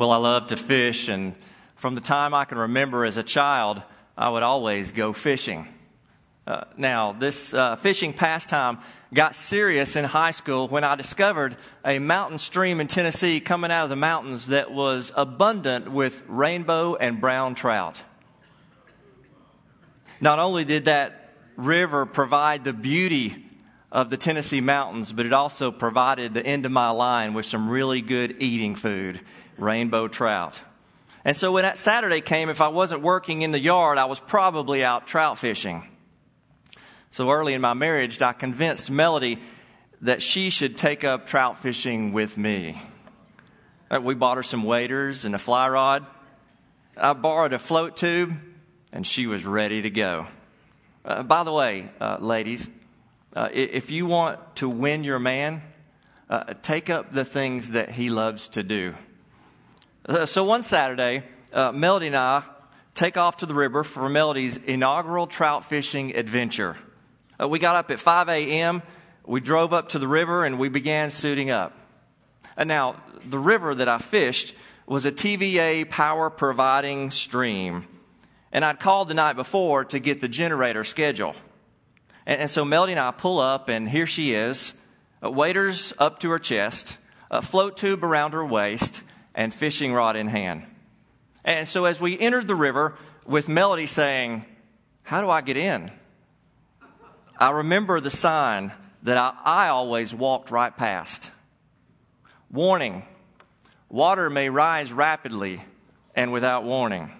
Well, I love to fish, and from the time I can remember as a child, I would always go fishing. Now, this fishing pastime got serious in high school when I discovered a mountain stream in Tennessee coming out of the mountains that was abundant with rainbow and brown trout. Not only did that river provide the beauty of the Tennessee mountains, but it also provided the end of my line with some really good eating food, rainbow trout. And so when that Saturday came, if I wasn't working in the yard, I was probably out trout fishing. So early in my marriage, I convinced Melody that she should take up trout fishing with me. We bought her some waders and a fly rod. I borrowed a float tube, and she was ready to go. By the way, ladies, if you want to win your man, take up the things that he loves to do. So one Saturday, Melody and I take off to the river for Melody's inaugural trout fishing adventure. We got up at 5 a.m., we drove up to the river, and we began suiting up. And now, the river that I fished was a TVA power-providing stream, and I'd called the night before to get the generator schedule. And so Melody and I pull up, and here she is, waders up to her chest, a float tube around her waist, and fishing rod in hand. And so as we entered the river, with Melody saying, "How do I get in?" I remember the sign that I always walked right past. Warning, water may rise rapidly and without warning.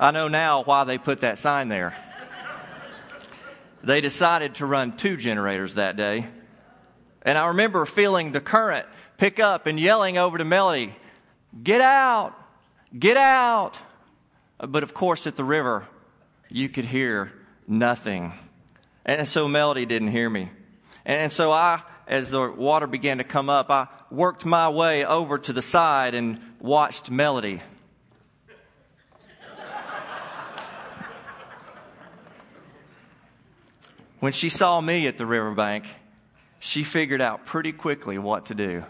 I know now why they put that sign there. They decided to run two generators that day. And I remember feeling the current pick up and yelling over to Melody, "Get out! Get out!" But of course at the river, you could hear nothing. And so Melody didn't hear me. And so I, as the water began to come up, I worked my way over to the side and watched Melody. When she saw me at the riverbank, she figured out pretty quickly what to do.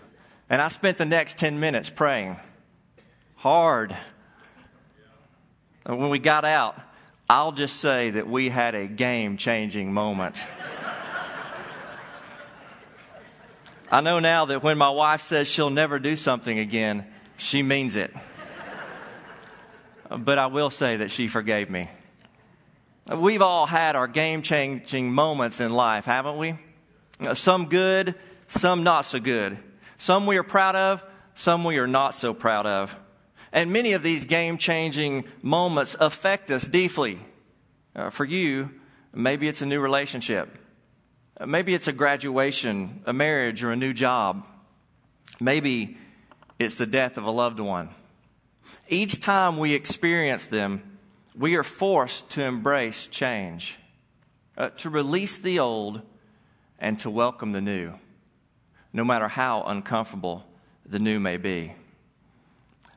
And I spent the next 10 minutes praying hard. And when we got out, I'll just say that we had a game-changing moment. I know now that when my wife says she'll never do something again, she means it. But I will say that she forgave me. We've all had our game-changing moments in life, haven't we? Some good, some not so good. Some we are proud of, some we are not so proud of. And many of these game-changing moments affect us deeply. For you, maybe it's a new relationship. Maybe it's a graduation, a marriage, or a new job. Maybe it's the death of a loved one. Each time we experience them, we are forced to embrace change, to release the old and to welcome the new, no matter how uncomfortable the new may be.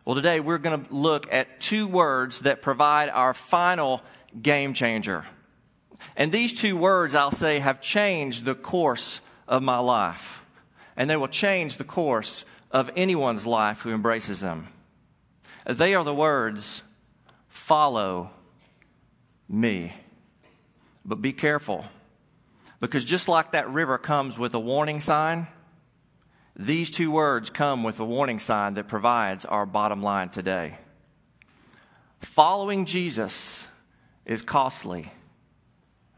Well, today we're going to look at two words that provide our final game changer. And these two words, I'll say, have changed the course of my life. And they will change the course of anyone's life who embraces them. They are the words, "Follow me." But be careful, because just like that river comes with a warning sign, these two words come with a warning sign that provides our bottom line today. Following Jesus is costly,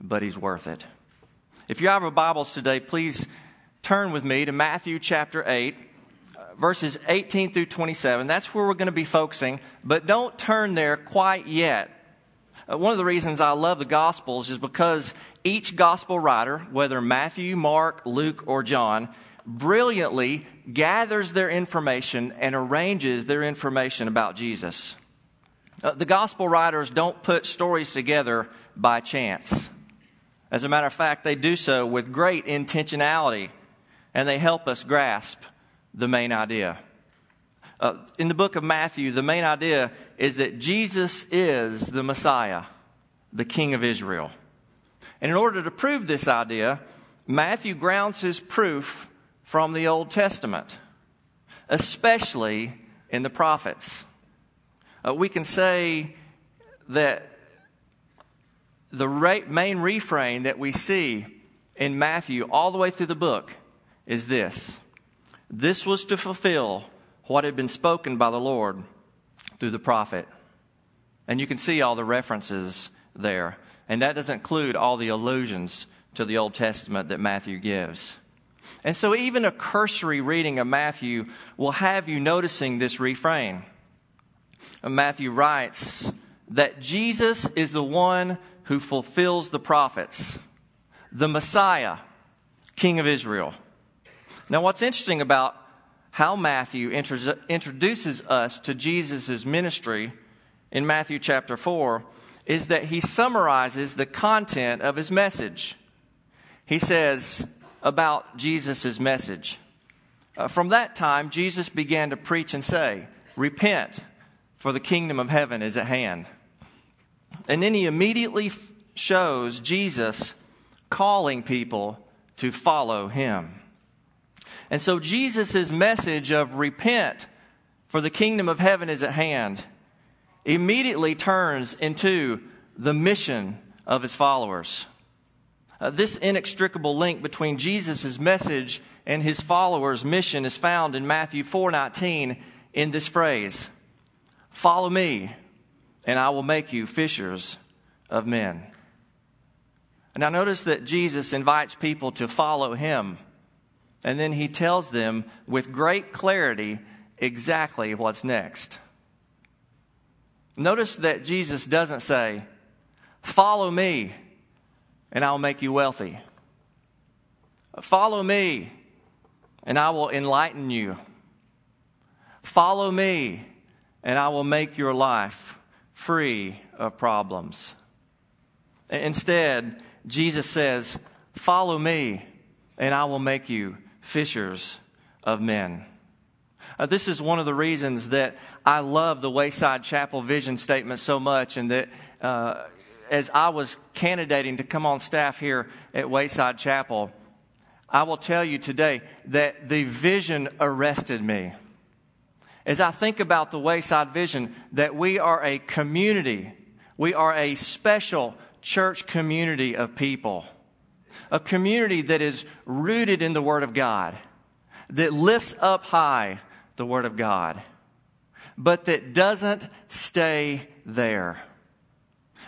but he's worth it. If you have your Bibles today, please turn with me to Matthew chapter 8. Verses 18 through 27, that's where we're going to be focusing, but don't turn there quite yet. One of the reasons I love the Gospels is because each Gospel writer, whether Matthew, Mark, Luke, or John, brilliantly gathers their information and arranges their information about Jesus. The Gospel writers don't put stories together by chance. As a matter of fact, they do so with great intentionality, and they help us grasp the main idea. In the book of Matthew, the main idea is that Jesus is the Messiah, the King of Israel. And in order to prove this idea, Matthew grounds his proof from the Old Testament, especially in the prophets. We can say that the main refrain that we see in Matthew all the way through the book is this. This was to fulfill what had been spoken by the Lord through the prophet. And you can see all the references there. And that doesn't include all the allusions to the Old Testament that Matthew gives. And so even a cursory reading of Matthew will have you noticing this refrain. Matthew writes that Jesus is the one who fulfills the prophets, the Messiah, King of Israel. Now, what's interesting about how Matthew introduces us to Jesus' ministry in Matthew chapter 4 is that he summarizes the content of his message. He says about Jesus' message, from that time, Jesus began to preach and say, repent, for the kingdom of heaven is at hand. And then he immediately shows Jesus calling people to follow him. And so Jesus' message of repent, for the kingdom of heaven is at hand, immediately turns into the mission of his followers. This inextricable link between Jesus' message and his followers' mission is found in Matthew 4:19 in this phrase, follow me, and I will make you fishers of men. Now notice that Jesus invites people to follow him, and then he tells them with great clarity exactly what's next. Notice that Jesus doesn't say, follow me, and I'll make you wealthy. Follow me, and I will enlighten you. Follow me, and I will make your life free of problems. Instead, Jesus says, follow me, and I will make you fishers of men. This is one of the reasons that I love the Wayside Chapel vision statement so much, and that as I was candidating to come on staff here at Wayside Chapel, I will tell you today that the vision arrested me. As I think about the Wayside vision, that we are a community, we are a special church community of people, a community that is rooted in the Word of God, that lifts up high the Word of God, but that doesn't stay there.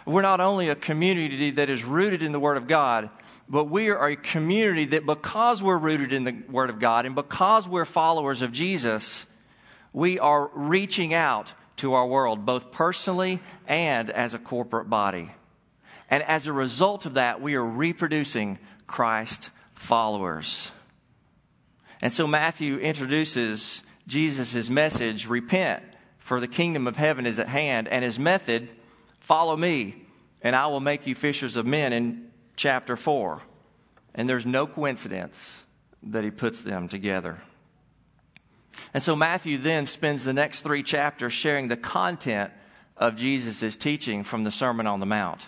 We're not only a community that is rooted in the Word of God, but we are a community that because we're rooted in the Word of God and because we're followers of Jesus, we are reaching out to our world, both personally and as a corporate body. And as a result of that, we are reproducing Christ followers. And so Matthew introduces Jesus' message, repent, for the kingdom of heaven is at hand, and his method, follow me, and I will make you fishers of men in chapter 4. And there's no coincidence that he puts them together. And so Matthew then spends the next three chapters sharing the content of Jesus' teaching from the Sermon on the Mount.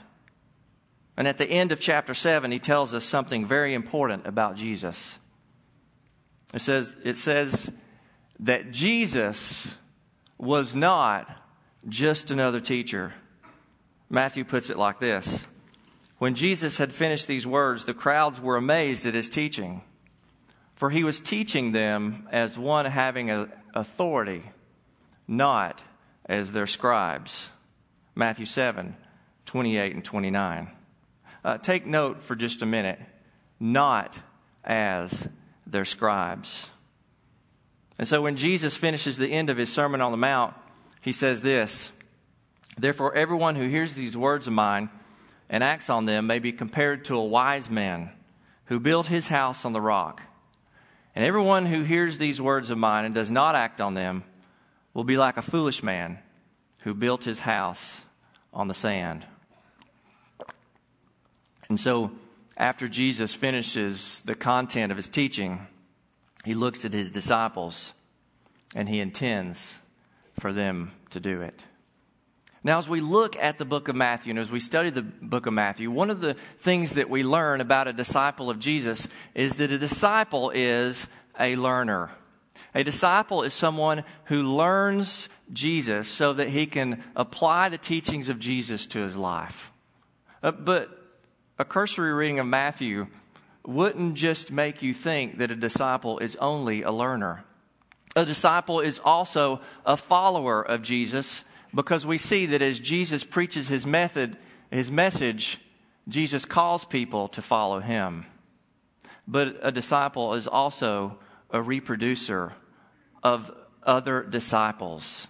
And at the end of chapter 7, he tells us something very important about Jesus. It says that Jesus was not just another teacher. Matthew puts it like this. When Jesus had finished these words, the crowds were amazed at his teaching, for he was teaching them as one having authority, not as their scribes. Matthew 7:28 and 29. Take note for just a minute. Not as their scribes. And so when Jesus finishes the end of his Sermon on the Mount, he says this, therefore everyone who hears these words of mine and acts on them may be compared to a wise man who built his house on the rock. And everyone who hears these words of mine and does not act on them will be like a foolish man who built his house on the sand. And so after Jesus finishes the content of his teaching, he looks at his disciples and he intends for them to do it. Now, as we look at the book of Matthew and as we study the book of Matthew, one of the things that we learn about a disciple of Jesus is that a disciple is a learner. A disciple is someone who learns Jesus so that he can apply the teachings of Jesus to his life. But a cursory reading of Matthew wouldn't just make you think that a disciple is only a learner. A disciple is also a follower of Jesus, because we see that as Jesus preaches his message, Jesus calls people to follow him. But a disciple is also a reproducer of other disciples.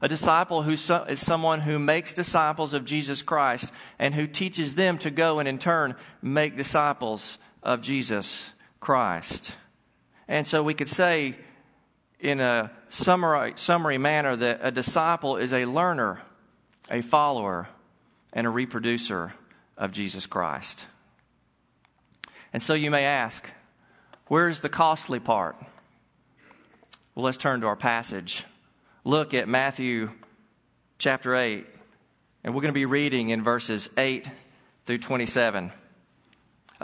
A disciple who is someone who makes disciples of Jesus Christ and who teaches them to go and in turn make disciples of Jesus Christ. And so we could say in a summary manner that a disciple is a learner, a follower, and a reproducer of Jesus Christ. And so you may ask, where's the costly part? Well, let's turn to our passage. Look at Matthew chapter 8, and we're going to be reading in verses 8 through 27.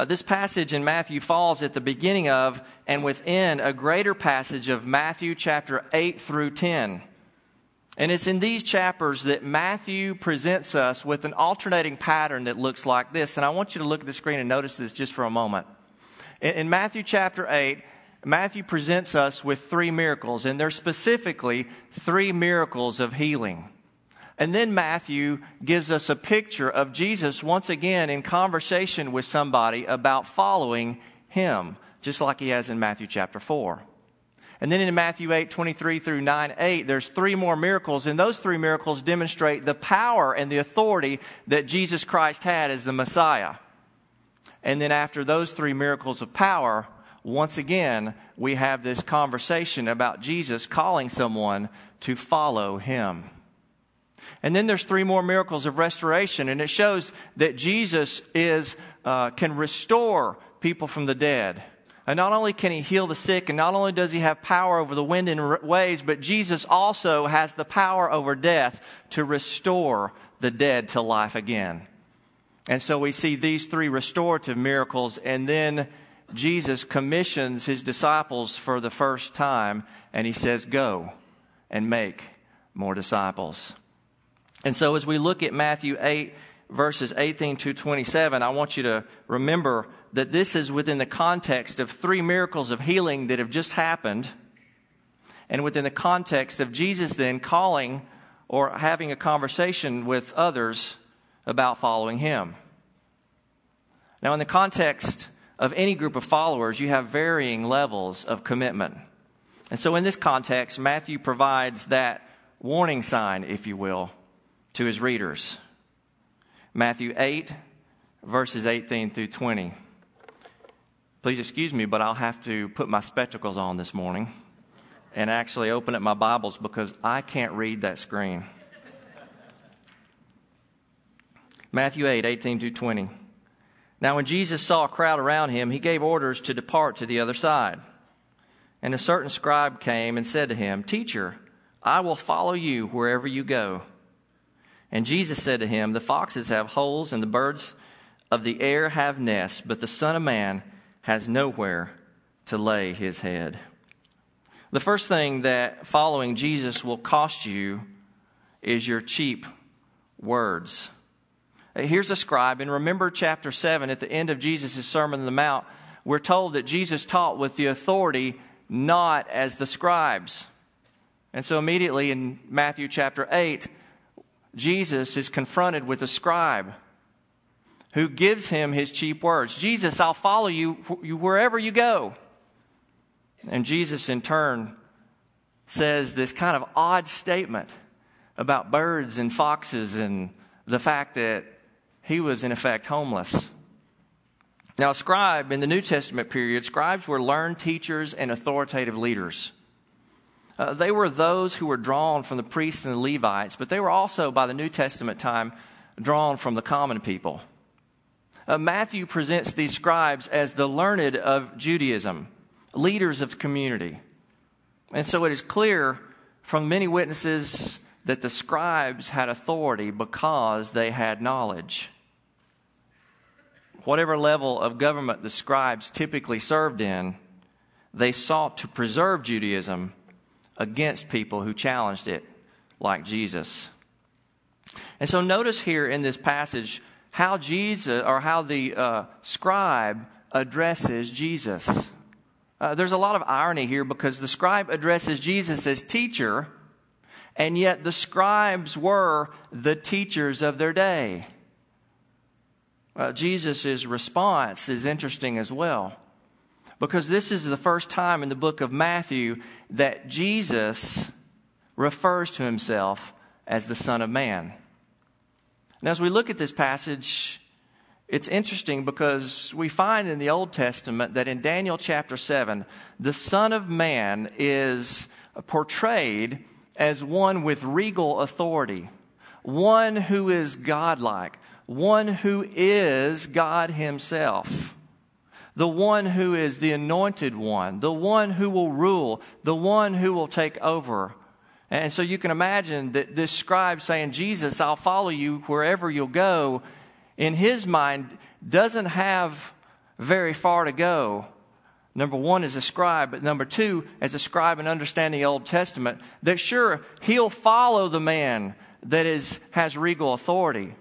This passage in Matthew falls at the beginning of and within a greater passage of Matthew chapter 8 through 10. And it's in these chapters that Matthew presents us with an alternating pattern that looks like this. And I want you to look at the screen and notice this just for a moment. In Matthew chapter 8, Matthew presents us with three miracles, and they're specifically three miracles of healing. And then Matthew gives us a picture of Jesus once again in conversation with somebody about following him, just like he has in Matthew chapter 4. And then in Matthew 8:23 through 9:8, there's three more miracles, and those three miracles demonstrate the power and the authority that Jesus Christ had as the Messiah. And then after those three miracles of power, once again, we have this conversation about Jesus calling someone to follow him. And then there's three more miracles of restoration, and it shows that Jesus can restore people from the dead. And not only can he heal the sick, and not only does he have power over the wind and waves, but Jesus also has the power over death to restore the dead to life again. And so we see these three restorative miracles, and then Jesus commissions his disciples for the first time, and he says, go and make more disciples. And so as we look at Matthew 8, verses 18 to 27, I want you to remember that this is within the context of three miracles of healing that have just happened, and within the context of Jesus then calling or having a conversation with others about following him. Now, in the context of any group of followers, you have varying levels of commitment. And so in this context, Matthew provides that warning sign, if you will, to his readers. Matthew 8, verses 18 through 20. Please excuse me, but I'll have to put my spectacles on this morning and actually open up my Bibles because I can't read that screen. Matthew 8, 18 through 20. Now when Jesus saw a crowd around him, he gave orders to depart to the other side. And a certain scribe came and said to him, "Teacher, I will follow you wherever you go." And Jesus said to him, "The foxes have holes and the birds of the air have nests, but the Son of Man has nowhere to lay his head." The first thing that following Jesus will cost you is your cheap words. Here's a scribe, and remember chapter 7, at the end of Jesus' Sermon on the Mount, we're told that Jesus taught with the authority, not as the scribes. And so immediately in Matthew chapter 8, Jesus is confronted with a scribe who gives him his cheap words. "Jesus, I'll follow you wherever you go." And Jesus in turn says this kind of odd statement about birds and foxes and the fact that he was, in effect, homeless. Now, a scribe in the New Testament period, scribes were learned teachers and authoritative leaders. They were those who were drawn from the priests and the Levites, but they were also, by the New Testament time, drawn from the common people. Matthew presents these scribes as the learned of Judaism, leaders of community. And so it is clear from many witnesses that the scribes had authority because they had knowledge. Whatever level of government the scribes typically served in, they sought to preserve Judaism against people who challenged it, like Jesus. And so notice here in this passage how Jesus, or how the scribe addresses Jesus. There's a lot of irony here because the scribe addresses Jesus as teacher, and yet the scribes were the teachers of their day. Jesus' response is interesting as well, because this is the first time in the book of Matthew that Jesus refers to himself as the Son of Man. And as we look at this passage, it's interesting because we find in the Old Testament that in Daniel chapter 7, the Son of Man is portrayed as one with regal authority, one who is godlike, one who is God himself, the one who is the anointed one, the one who will rule, the one who will take over. And so you can imagine that this scribe saying, Jesus, I'll follow you wherever you'll go, in his mind, doesn't have very far to go. Number one, as a scribe, but number two, as a scribe and understanding the Old Testament, that sure, he'll follow the man that has regal authority.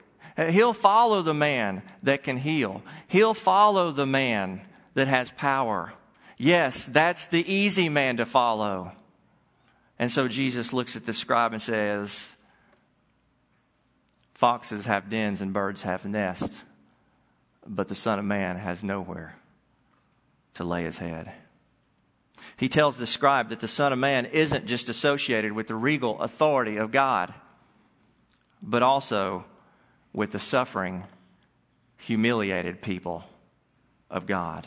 He'll follow the man that can heal. He'll follow the man that has power. Yes, that's the easy man to follow. And so Jesus looks at the scribe and says, foxes have dens and birds have nests, but the Son of Man has nowhere to lay his head. He tells the scribe that the Son of Man isn't just associated with the regal authority of God, but also with the suffering, humiliated people of God.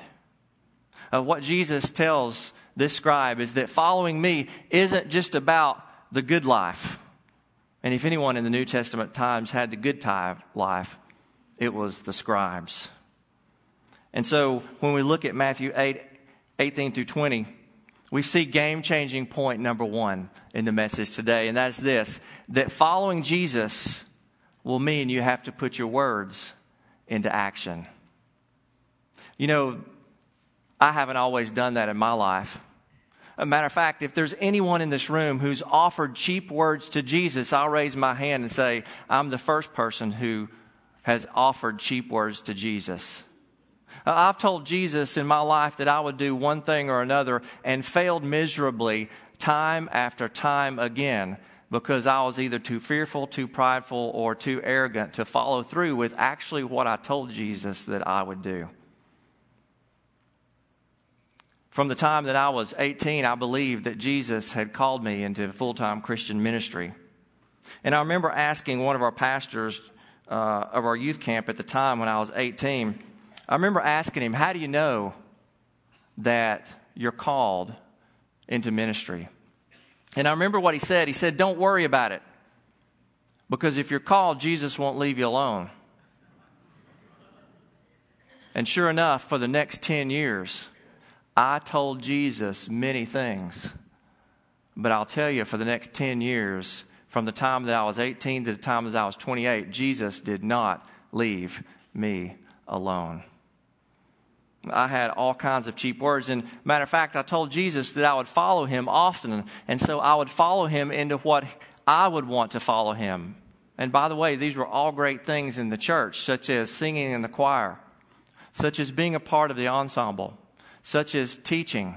What Jesus tells this scribe is that following me isn't just about the good life. And if anyone in the New Testament times had the good life, it was the scribes. And so when we look at Matthew 8:18 through 20, we see game-changing point number one in the message today. And that's this, that following Jesus will mean you have to put your words into action. You know, I haven't always done that in my life. As a matter of fact, if there's anyone in this room who's offered cheap words to Jesus, I'll raise my hand and say, I'm the first person who has offered cheap words to Jesus. I've told Jesus in my life that I would do one thing or another and failed miserably time after time again, because I was either too fearful, too prideful, or too arrogant to follow through with actually what I told Jesus that I would do. From the time that I was 18, I believed that Jesus had called me into full-time Christian ministry. And I remember asking one of our pastors of our youth camp at the time when I was 18, I remember asking him, how do you know that you're called into ministry? And I remember what he said. He said, don't worry about it, because if you're called, Jesus won't leave you alone. And sure enough, for the next 10 years, I told Jesus many things. But I'll tell you, for the next 10 years, from the time that I was 18 to the time that I was 28, Jesus did not leave me alone. I had all kinds of cheap words. And matter of fact, I told Jesus that I would follow him often. And so I would follow him into what I would want to follow him. And by the way, these were all great things in the church, such as singing in the choir, such as being a part of the ensemble, such as teaching.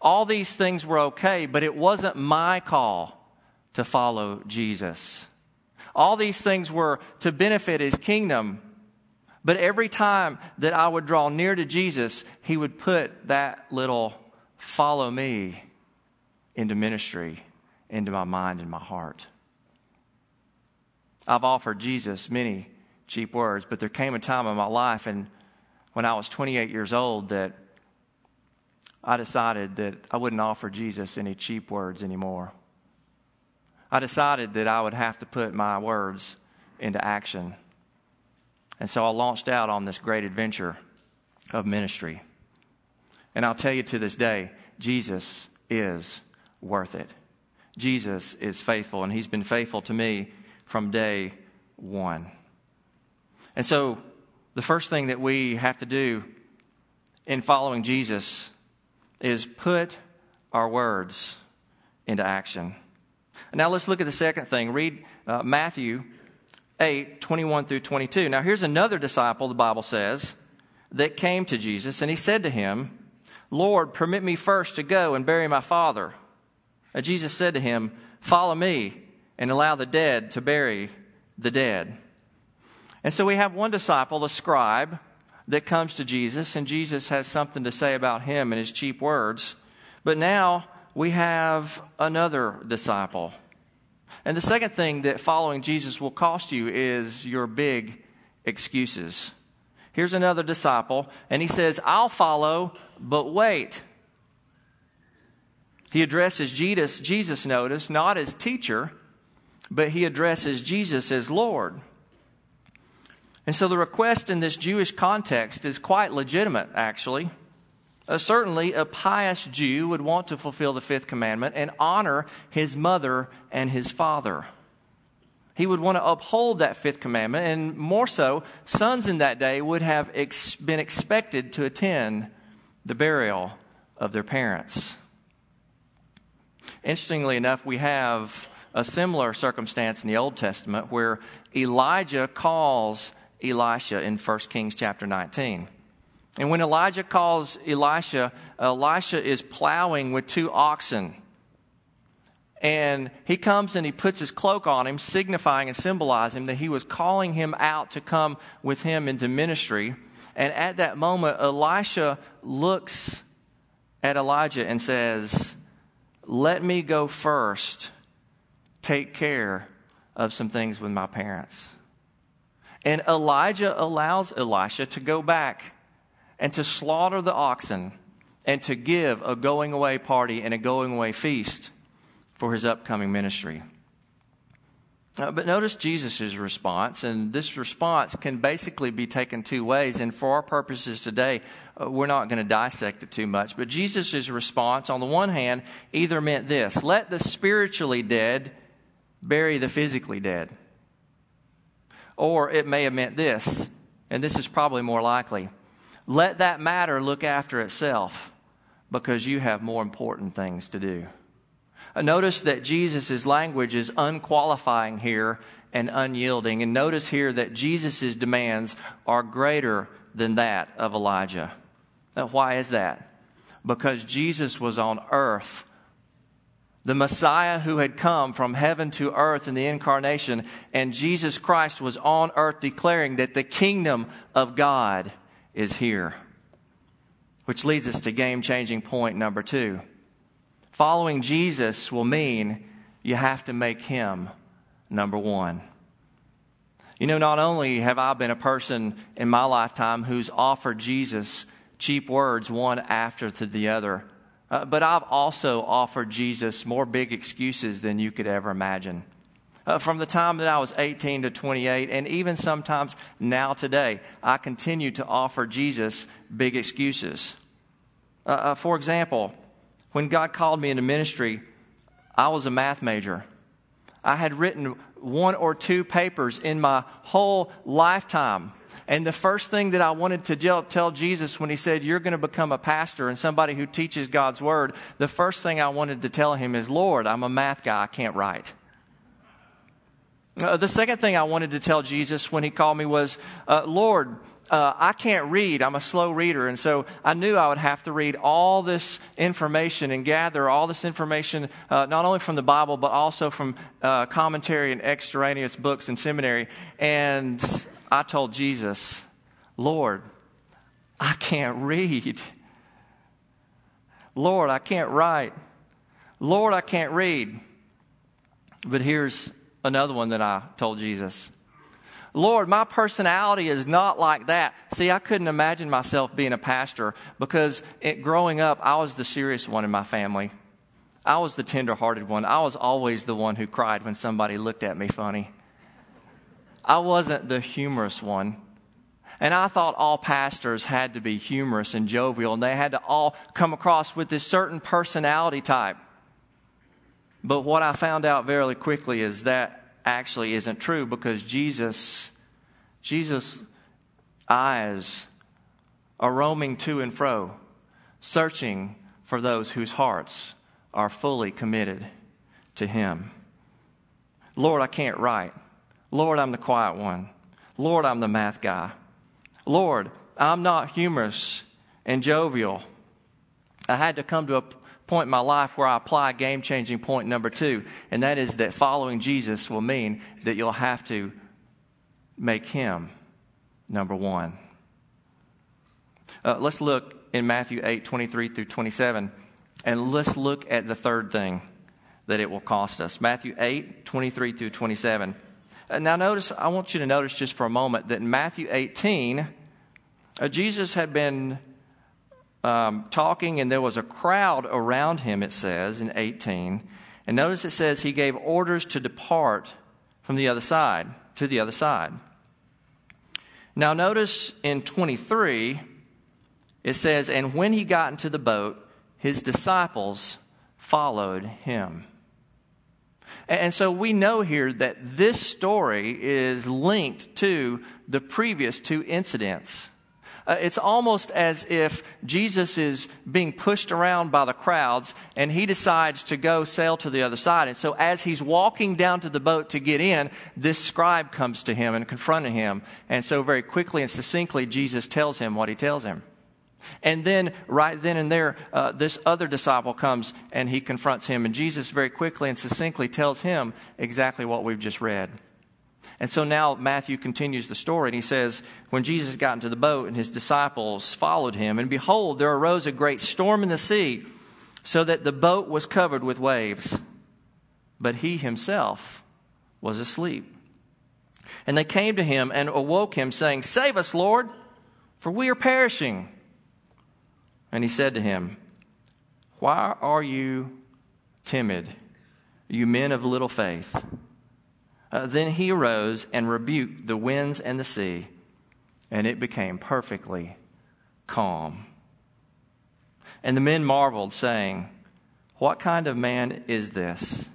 All these things were okay, but it wasn't my call to follow Jesus. All these things were to benefit his kingdom. But every time that I would draw near to Jesus, he would put that little follow me into ministry, into my mind and my heart. I've offered Jesus many cheap words, but there came a time in my life and when I was 28 years old that I decided that I wouldn't offer Jesus any cheap words anymore. I decided that I would have to put my words into action. And so I launched out on this great adventure of ministry. And I'll tell you to this day, Jesus is worth it. Jesus is faithful, and he's been faithful to me from day one. And so the first thing that we have to do in following Jesus is put our words into action. Now let's look at the second thing. Read Matthew 8, 21 through 22. Now here's another disciple, the Bible says, that came to Jesus, and he said to him, "Lord, permit me first to go and bury my father." And Jesus said to him, "Follow me and allow the dead to bury the dead." And so we have one disciple, a scribe, that comes to Jesus, and Jesus has something to say about him in his cheap words. But now we have another disciple. And the second thing that following Jesus will cost you is your big excuses. Here's another disciple, and he says, "I'll follow, but wait." He addresses Jesus, notice, not as teacher, but he addresses Jesus as Lord. And so the request in this Jewish context is quite legitimate, actually. Certainly, a pious Jew would want to fulfill the fifth commandment and honor his mother and his father. He would want to uphold that fifth commandment, and more so, sons in that day would have been expected to attend the burial of their parents. Interestingly enough, we have a similar circumstance in the Old Testament where Elijah calls Elisha in 1 Kings chapter 19. And when Elijah calls Elisha, Elisha is plowing with two oxen. And he comes and he puts his cloak on him, signifying and symbolizing that he was calling him out to come with him into ministry. And at that moment, Elisha looks at Elijah and says, "Let me go first, take care of some things with my parents." And Elijah allows Elisha to go back and to slaughter the oxen and to give a going away party and a going away feast for his upcoming ministry. But notice Jesus' response, and this response can basically be taken two ways, and for our purposes today, we're not going to dissect it too much. But Jesus' response, on the one hand, either meant this: let the spiritually dead bury the physically dead. Or it may have meant this, and this is probably more likely: let that matter look after itself, because you have more important things to do. Notice that Jesus' language is unqualifying here and unyielding. And notice here that Jesus' demands are greater than that of Elijah. Now, why is that? Because Jesus was on earth. The Messiah who had come from heaven to earth in the incarnation, and Jesus Christ was on earth declaring that the kingdom of God is here. Which leads us to game-changing point number 2. Following Jesus will mean you have to make him number one. You know, not only have I been a person in my lifetime who's offered Jesus cheap words one after the other, but I've also offered Jesus more big excuses than you could ever imagine. From the time that I was 18 to 28, and even sometimes now today, I continue to offer Jesus big excuses. For example, when God called me into ministry, I was a math major. I had written one or two papers in my whole lifetime. And the first thing that I wanted to tell Jesus when he said, "You're going to become a pastor and somebody who teaches God's word," the first thing I wanted to tell him is, "Lord, I'm a math guy. I can't write." The second thing I wanted to tell Jesus when he called me was, "Lord, I can't read. I'm a slow reader." And so I knew I would have to read all this information and gather all this information, not only from the Bible, but also from commentary and extraneous books in seminary. And I told Jesus, "Lord, I can't read. Lord, I can't write. Lord, I can't read." But here's another one that I told Jesus: "Lord, my personality is not like that." See, I couldn't imagine myself being a pastor because growing up, I was the serious one in my family. I was the tender-hearted one. I was always the one who cried when somebody looked at me funny. I wasn't the humorous one. And I thought all pastors had to be humorous and jovial, and they had to all come across with this certain personality type. But what I found out very quickly is that actually isn't true, because Jesus' eyes are roaming to and fro, searching for those whose hearts are fully committed to Him. Lord, I can't write. Lord, I'm the quiet one. Lord, I'm the math guy. Lord, I'm not humorous and jovial. I had to come to a point in my life where I apply game-changing point number 2, and that is that following Jesus will mean that you'll have to make Him number 1. Let's look in Matthew 8:23 through 27, and let's look at the third thing that it will cost us. Matthew 8:23 through 27. Now notice, I want you to notice just for a moment that in Matthew 18, Jesus had been talking, and there was a crowd around Him, it says, in 18. And notice it says He gave orders to depart from the other side, to the other side. Now notice in 23, it says, and when He got into the boat, His disciples followed Him. And so we know here that this story is linked to the previous two incidents. It's almost as if Jesus is being pushed around by the crowds, and He decides to go sail to the other side. And so as He's walking down to the boat to get in, this scribe comes to Him and confronted Him. And so very quickly and succinctly, Jesus tells him what He tells him. And then right then and there, this other disciple comes and he confronts him. And Jesus very quickly and succinctly tells him exactly what we've just read. And so now Matthew continues the story, and he says, when Jesus got into the boat and His disciples followed Him, and behold, there arose a great storm in the sea, so that the boat was covered with waves. But He Himself was asleep. And they came to Him and awoke Him, saying, save us, Lord, for we are perishing. And He said to him, why are you timid, you men of little faith? Then He arose and rebuked the winds and the sea, and it became perfectly calm. And the men marveled, saying, what kind of man is this,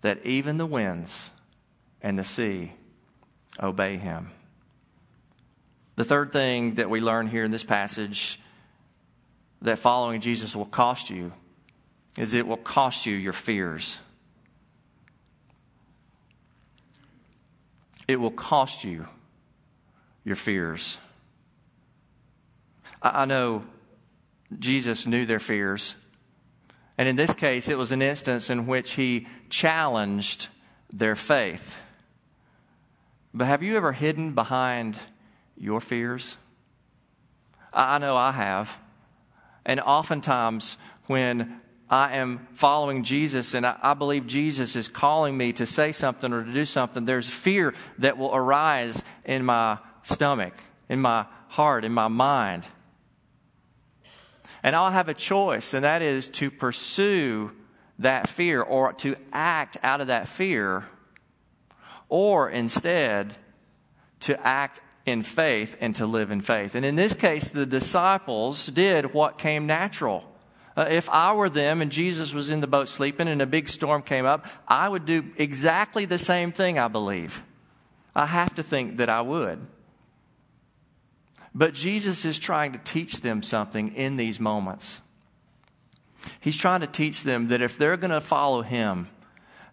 that even the winds and the sea obey Him? The third thing that we learn here in this passage that following Jesus will cost you is it will cost you your fears. It will cost you your fears. I know Jesus knew their fears. And in this case, it was an instance in which He challenged their faith. But have you ever hidden behind your fears? I know I have. And oftentimes when I am following Jesus, and I believe Jesus is calling me to say something or to do something, there's fear that will arise in my stomach, in my heart, in my mind. And I'll have a choice, and that is to pursue that fear or to act out of that fear, or instead to act in faith and to live in faith. And in this case, the disciples did what came natural. If I were them and Jesus was in the boat sleeping and a big storm came up, I would do exactly the same thing, I believe. I have to think that I would. But Jesus is trying to teach them something in these moments. He's trying to teach them that if they're going to follow Him,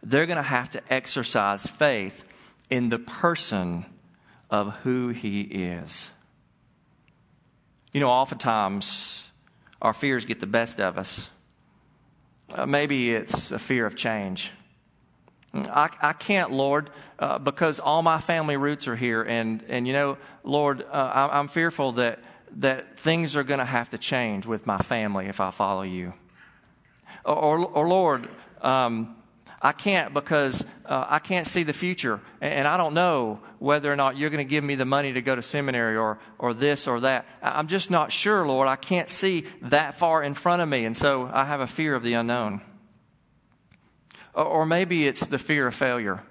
they're going to have to exercise faith in the person of who He is. You know, oftentimes our fears get the best of us. Maybe it's a fear of change. I can't, Lord, because all my family roots are here. And you know, Lord, I'm fearful that things are going to have to change with my family if I follow You. Or Lord, I can't because I can't see the future, and I don't know whether or not You're going to give me the money to go to seminary or this or that. I'm just not sure, Lord. I can't see that far in front of me, and so I have a fear of the unknown. Or maybe it's the fear of failure.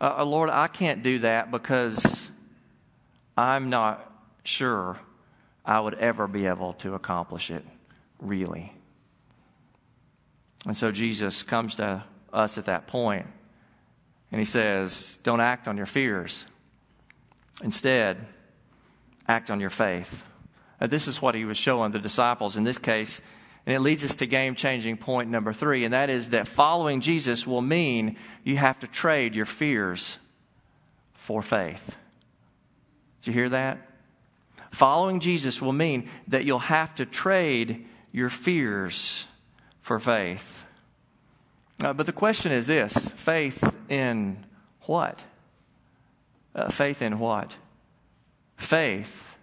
Lord, I can't do that because I'm not sure I would ever be able to accomplish it, really. And so Jesus comes to us at that point, and He says, don't act on your fears. Instead, act on your faith. This is what He was showing the disciples. In this case, And it leads us to game-changing point number 3, and that is that following Jesus will mean you have to trade your fears for faith. Did you hear that? Following Jesus will mean that you'll have to trade your fears for faith. But the question is this, faith in what? Faith in what? Faith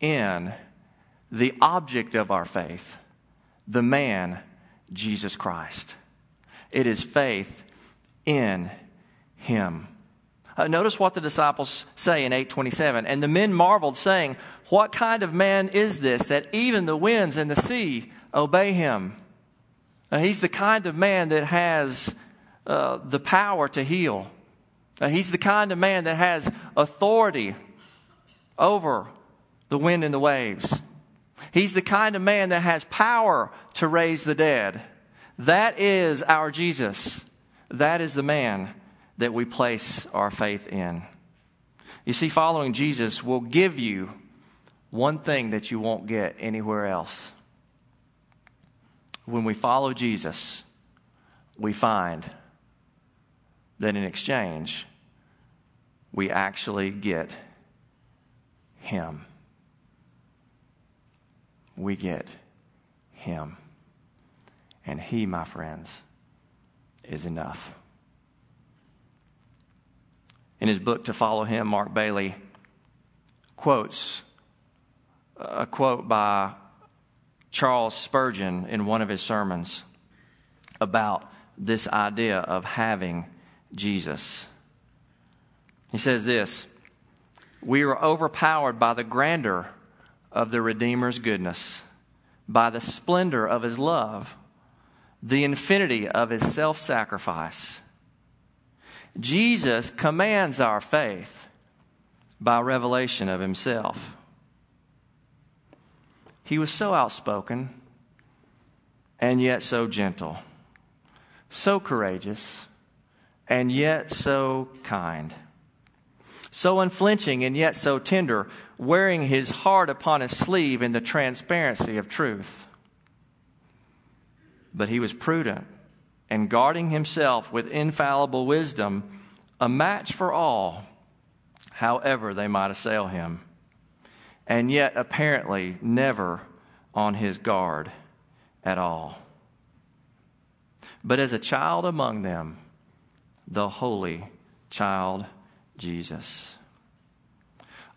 in the object of our faith, the man, Jesus Christ. It is faith in him. Notice what the disciples say in 8:27. And the men marveled, saying, what kind of man is this, that even the winds and the sea obey him? Now, he's the kind of man that has the power to heal. He's the kind of man that has authority over the wind and the waves. He's the kind of man that has power to raise the dead. That is our Jesus. That is the man that we place our faith in. You see, following Jesus will give you one thing that you won't get anywhere else. When we follow Jesus, we find that in exchange, we actually get him. We get him. And he, my friends, is enough. In his book, To Follow Him, Mark Bailey quotes a quote by Charles Spurgeon in one of his sermons about this idea of having Jesus. He says this, we are overpowered by the grandeur of the Redeemer's goodness, by the splendor of his love, the infinity of his self-sacrifice. Jesus commands our faith by revelation of himself. He was so outspoken and yet so gentle, so courageous and yet so kind, so unflinching and yet so tender, wearing his heart upon his sleeve in the transparency of truth. But he was prudent and guarding himself with infallible wisdom, a match for all, however they might assail him, and yet apparently never on his guard at all. But as a child among them, the holy child Jesus.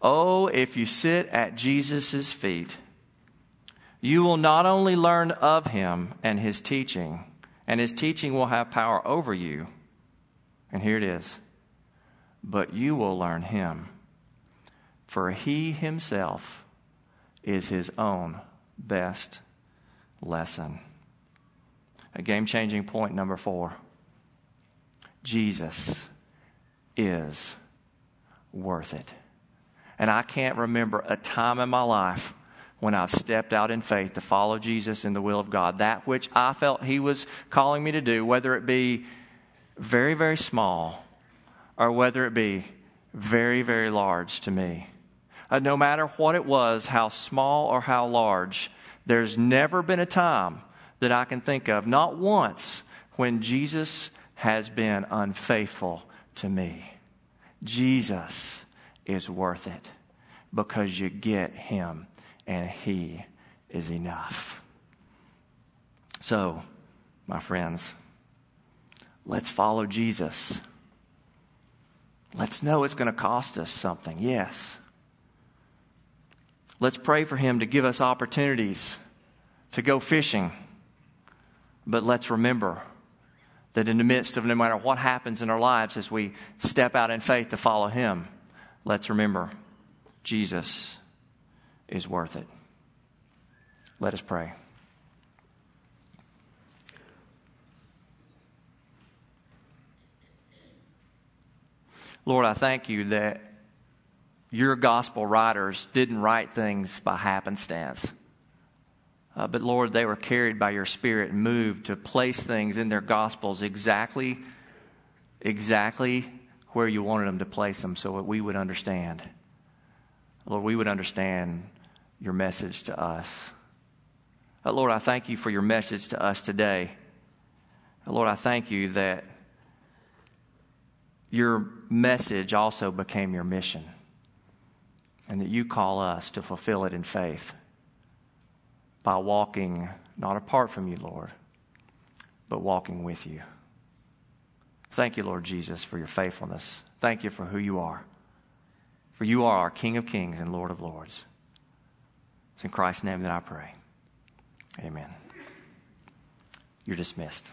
Oh, if you sit at Jesus' feet, you will not only learn of him and his teaching will have power over you, and here it is, but you will learn him, for he himself is his own best lesson. A game-changing point number 4. Jesus is worth it. And I can't remember a time in my life when I've stepped out in faith to follow Jesus in the will of God, that which I felt he was calling me to do, whether it be very, very small or whether it be very, very large to me. No matter what it was, how small or how large, there's never been a time that I can think of, not once, when Jesus has been unfaithful to me. Jesus is worth it because you get him and he is enough. So, my friends, let's follow Jesus. Let's know it's going to cost us something, yes. Let's pray for him to give us opportunities to go fishing. But let's remember that in the midst of no matter what happens in our lives as we step out in faith to follow him, let's remember Jesus is worth it. Let us pray. Lord, I thank you that your gospel writers didn't write things by happenstance. But Lord, they were carried by your Spirit and moved to place things in their gospels exactly where you wanted them to place them so that we would understand. Lord, we would understand your message to us. Lord, I thank you for your message to us today. Lord, I thank you that your message also became your mission and that you call us to fulfill it in faith by walking not apart from you, Lord, but walking with you. Thank you, Lord Jesus, for your faithfulness. Thank you for who you are. For you are our King of Kings and Lord of Lords. It's in Christ's name that I pray. Amen. You're dismissed.